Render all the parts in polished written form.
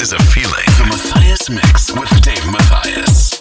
is a feeling. The Mathias Mix with Dave Mathias.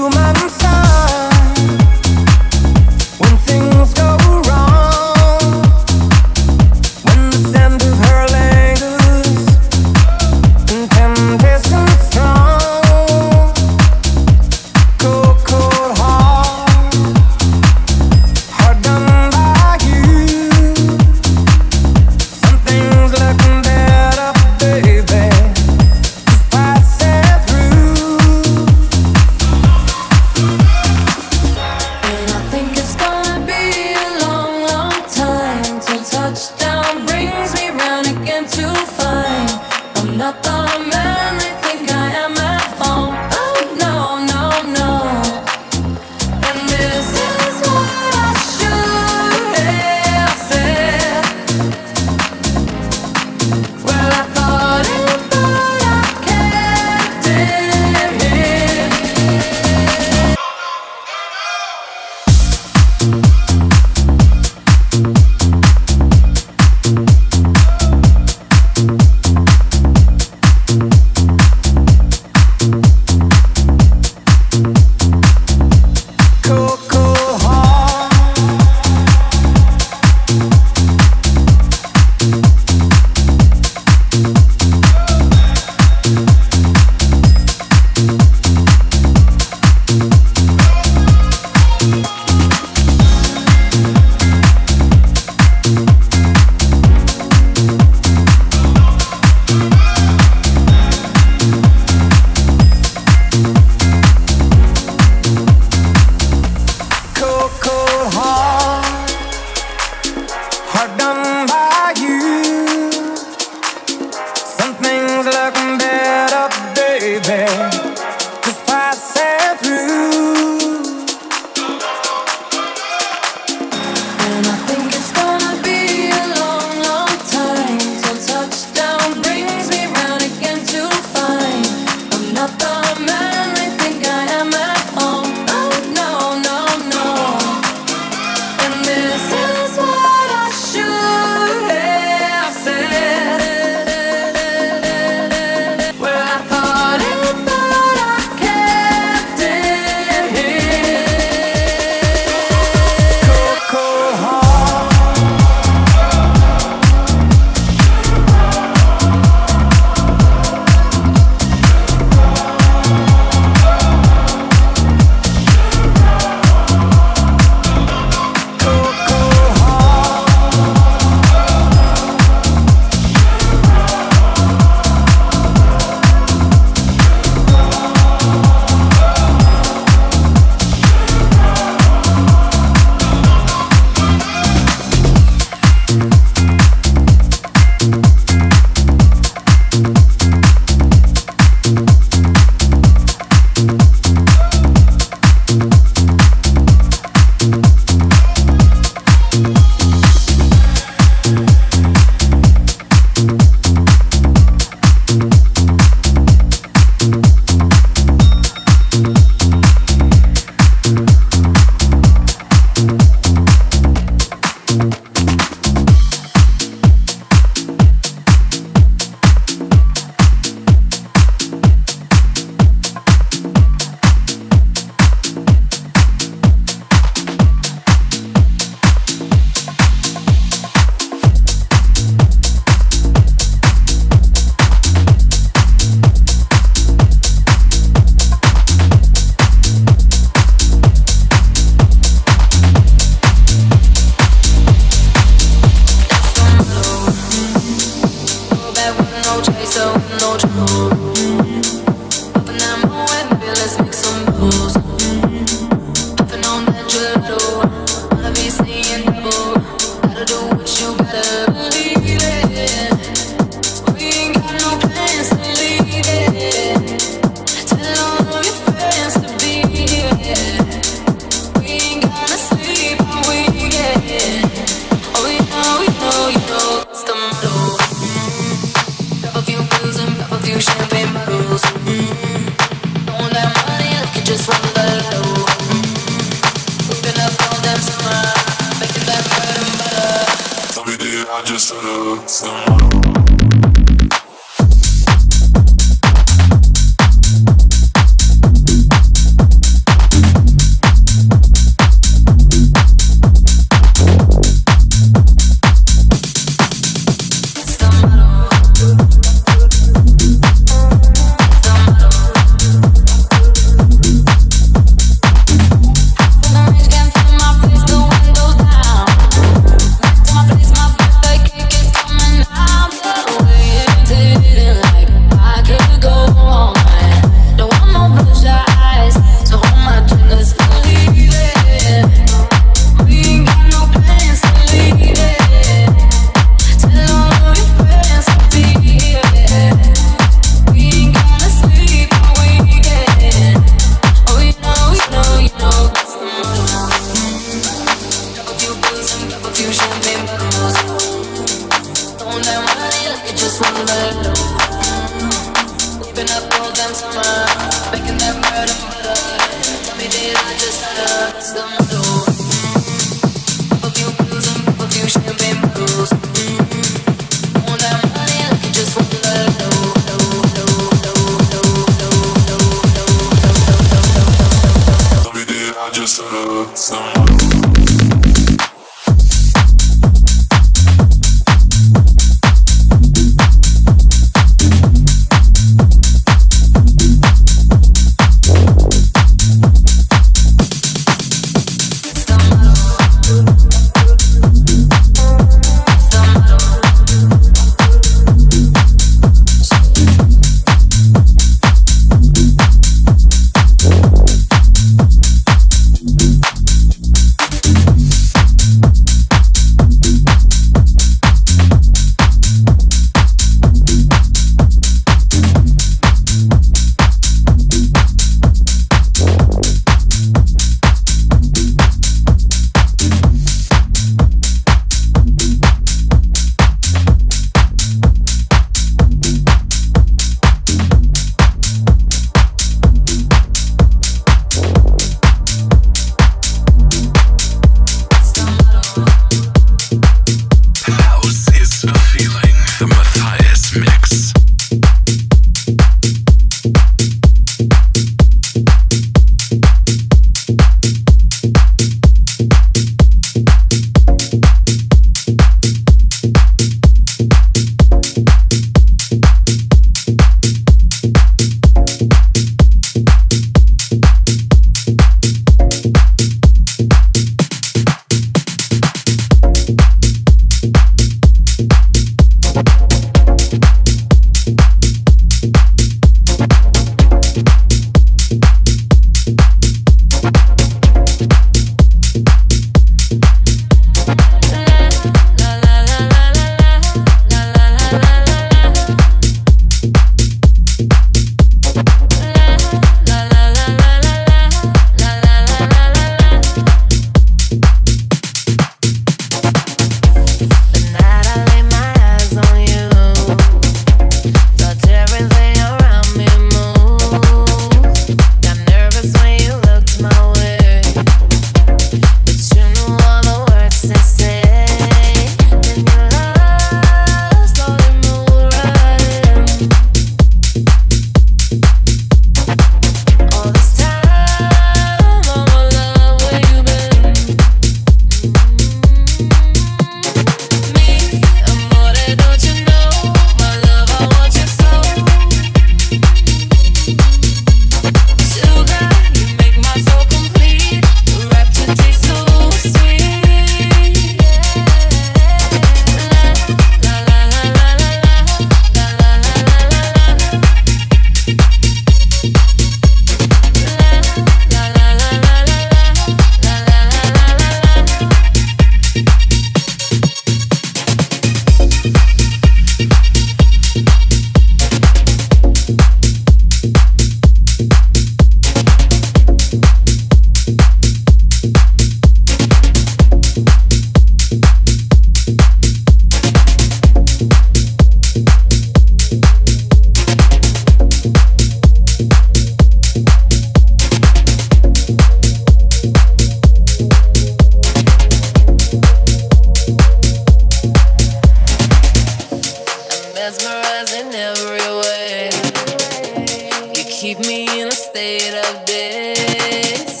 this.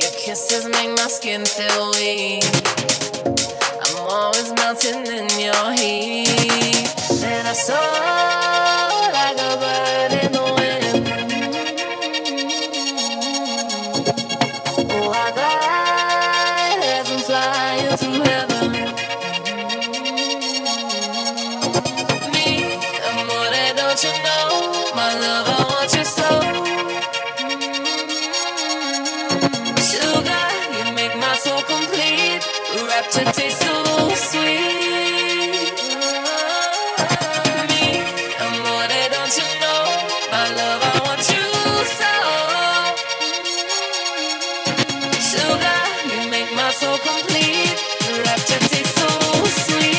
Your kisses make my skin feel weak. I'm always melting in your heat. And I soar like a bird in the wind. Oh, I glide as I'm flying through heaven. Me, amore, don't you know? My love, I want you so. To taste so sweet. Me, amore, don't you know? My love, I want you so. Sugar, you make my soul complete. Your rapture tastes so sweet.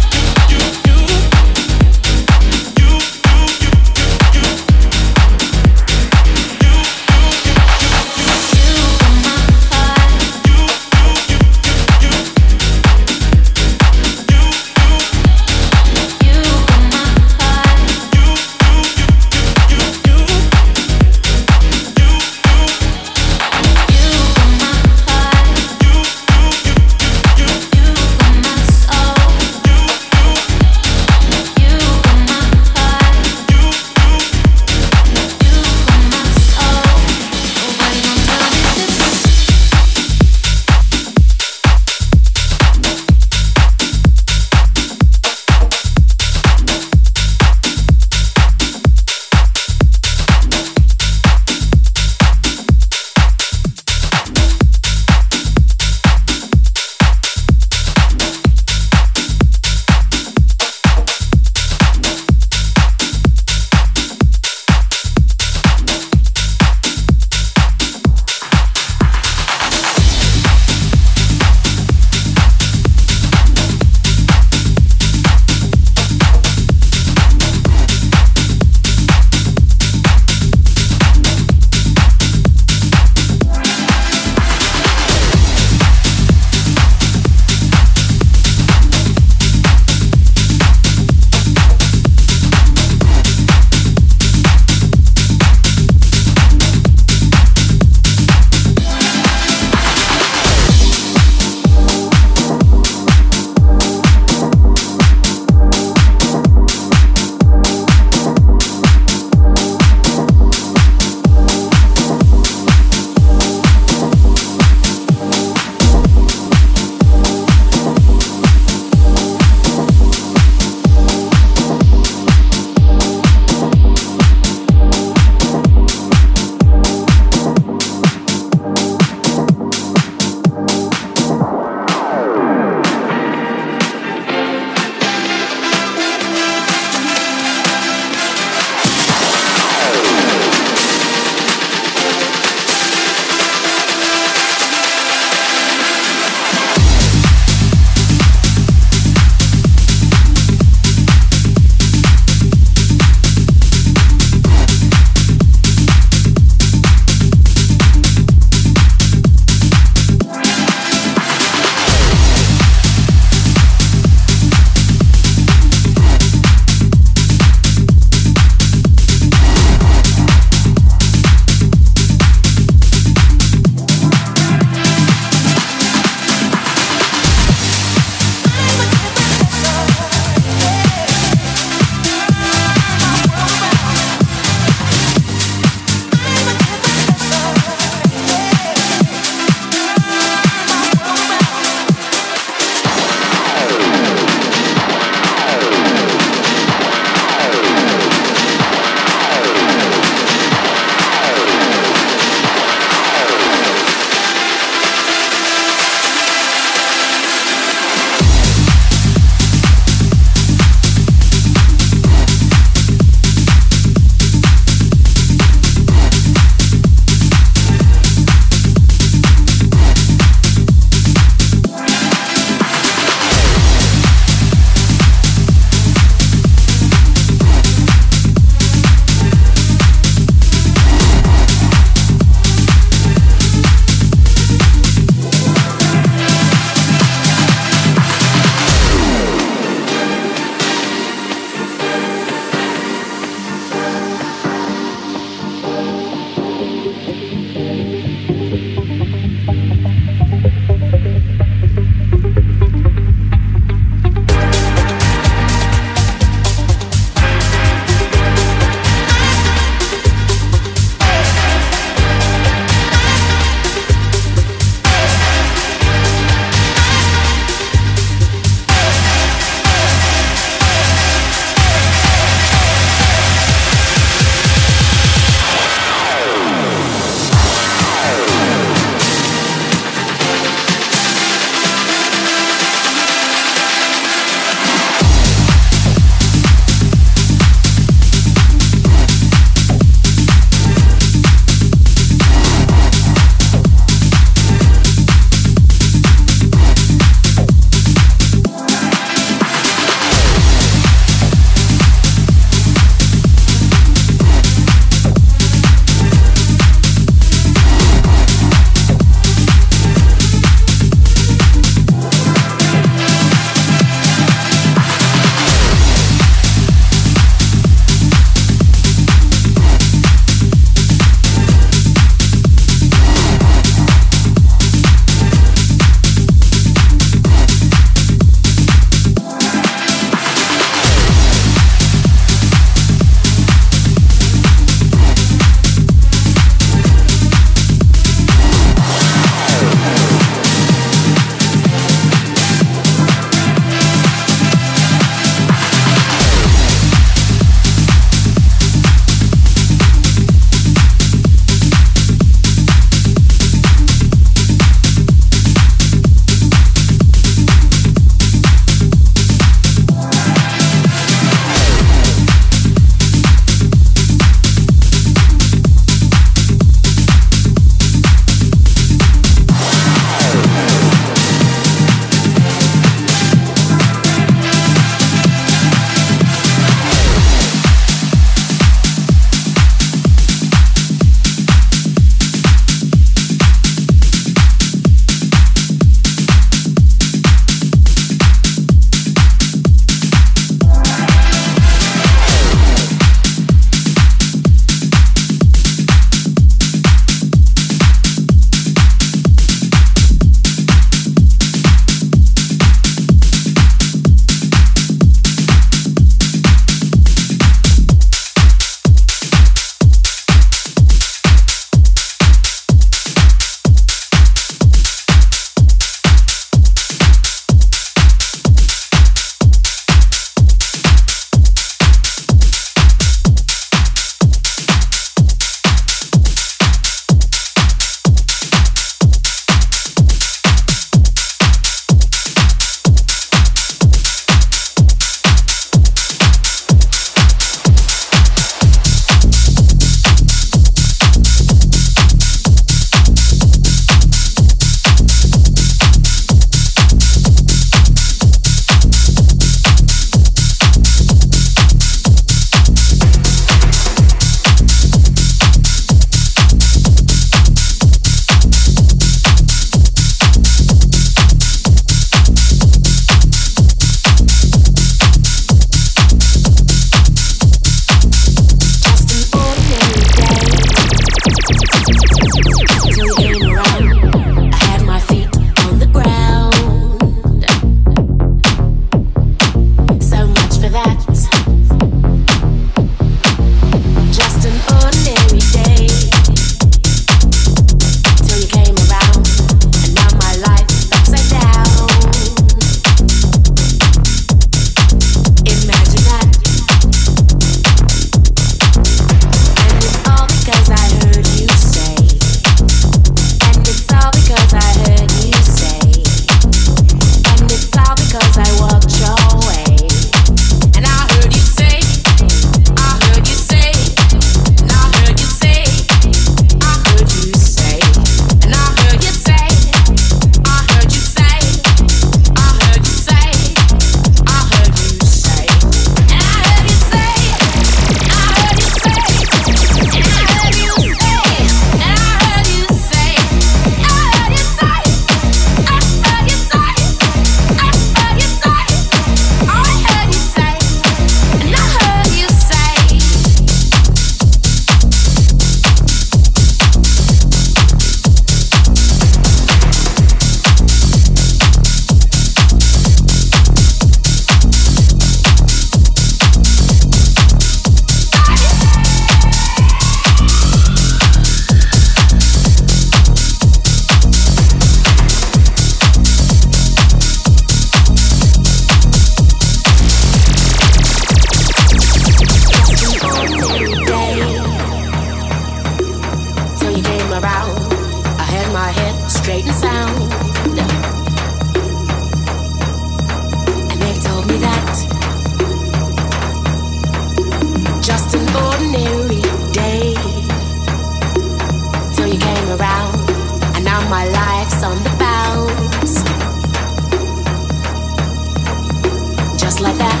just like that.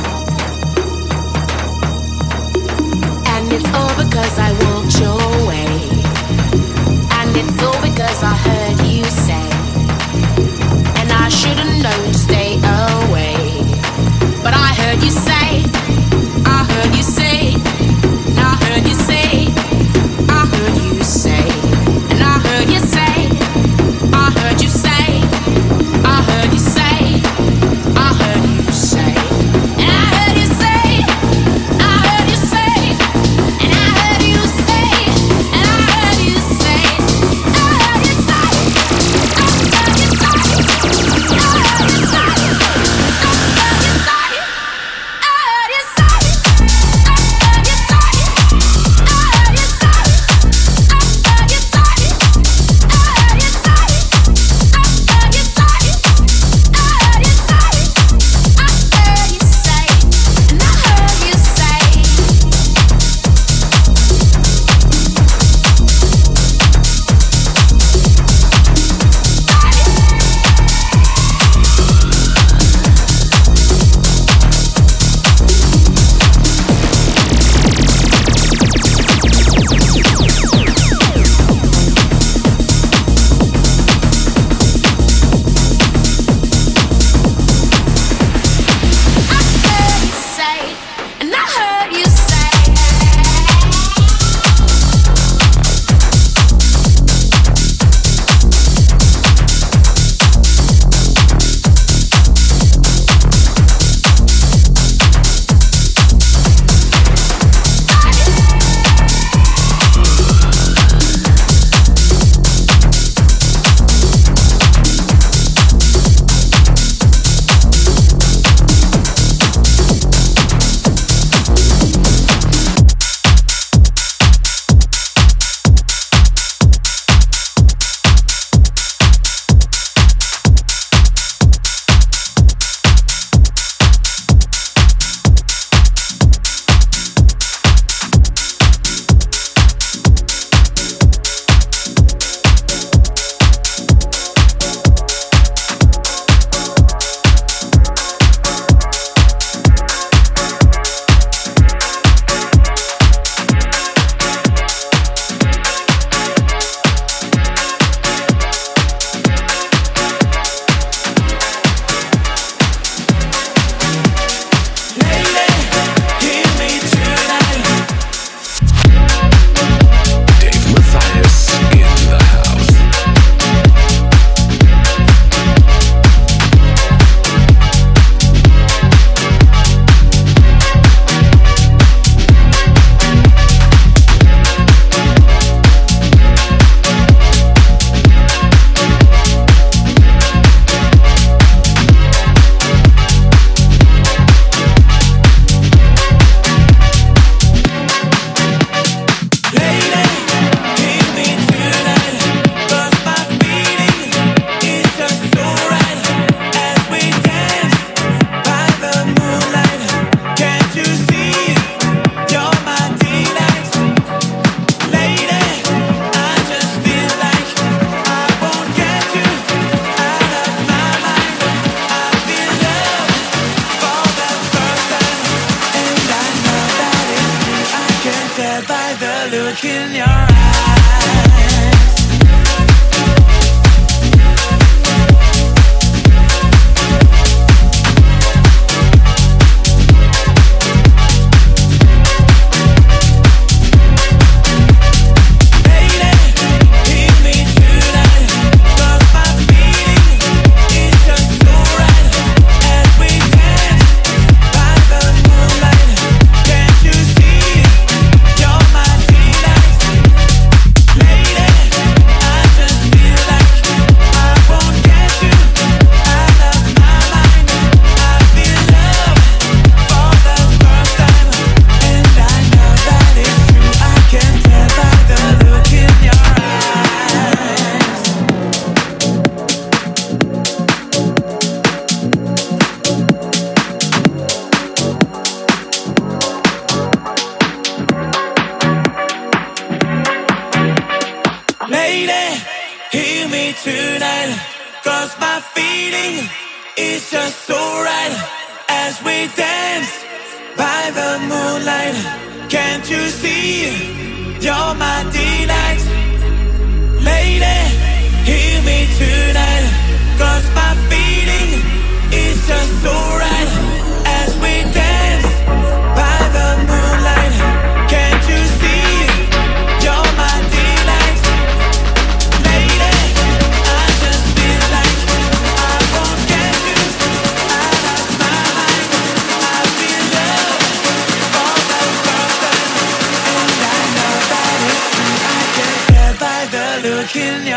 And it's all because I walked your way. And it's all because I heard you say, and I should have known to stay away. But I heard you say, I heard you say, and I heard you say, I heard you say, and I heard you say, I heard you say, I heard you say, I heard you say, and I heard you say, I heard you say, and I heard you say, and I heard you say, I heard you say, I heard you say, I heard you say, we danced by the moonlight. Can't you see? You're my delight. Lady, hear me tonight, cause my feeling is just so right. As we dance by the moonlight, can't you see? You're my delight. Lady, I just feel like I won't get you out of my mind. I feel love for the first time, and I know that it's true. I can tell by the look in your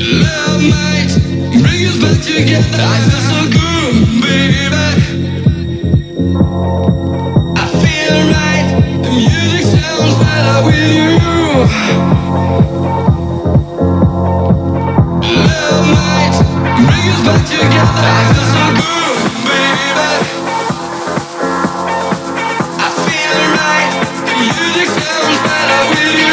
Love might bring us back together. I feel so good, baby. I feel right. The music sounds better with you. Love might bring us back together. I feel so good, baby. I feel right. The music sounds better with you.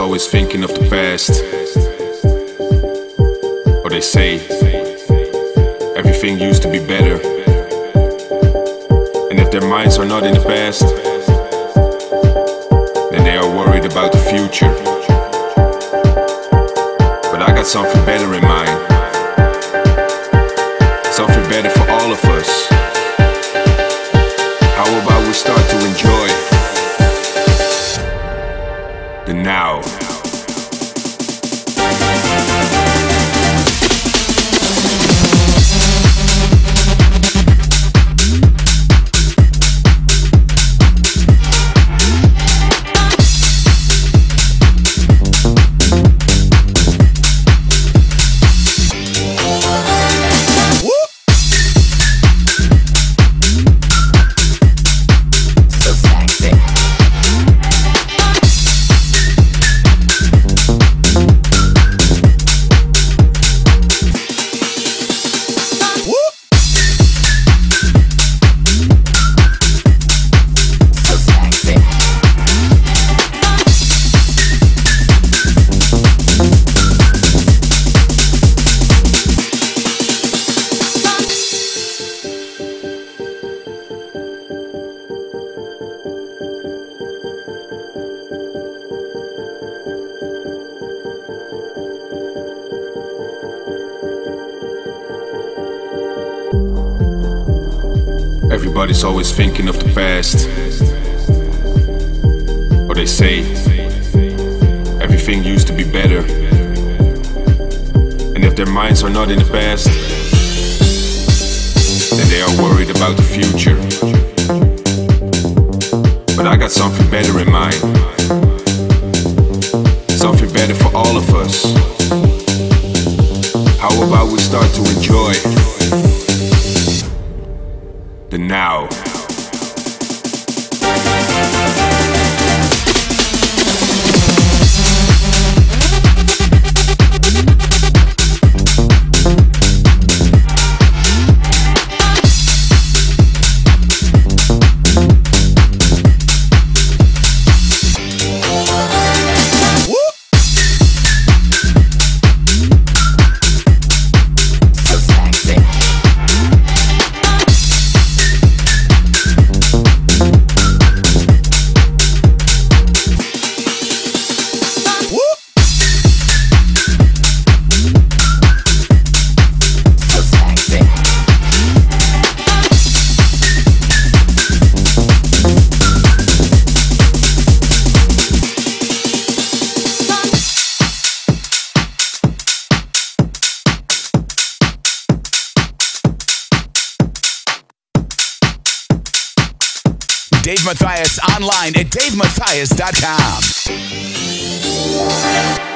It's always thinking of the past. Or they say everything used to be better. And if their minds are not in the past, then they are worried about the future. But I got something better in mind. Something better for all of us. How about we start to enjoy the now? Everybody's always thinking of the past. Or they say everything used to be better. And if their minds are not in the past, then they are worried about the future. But I got something better in mind. Something better for all of us. How about we start to enjoy the now? Dave Mathias online at DaveMathias.com.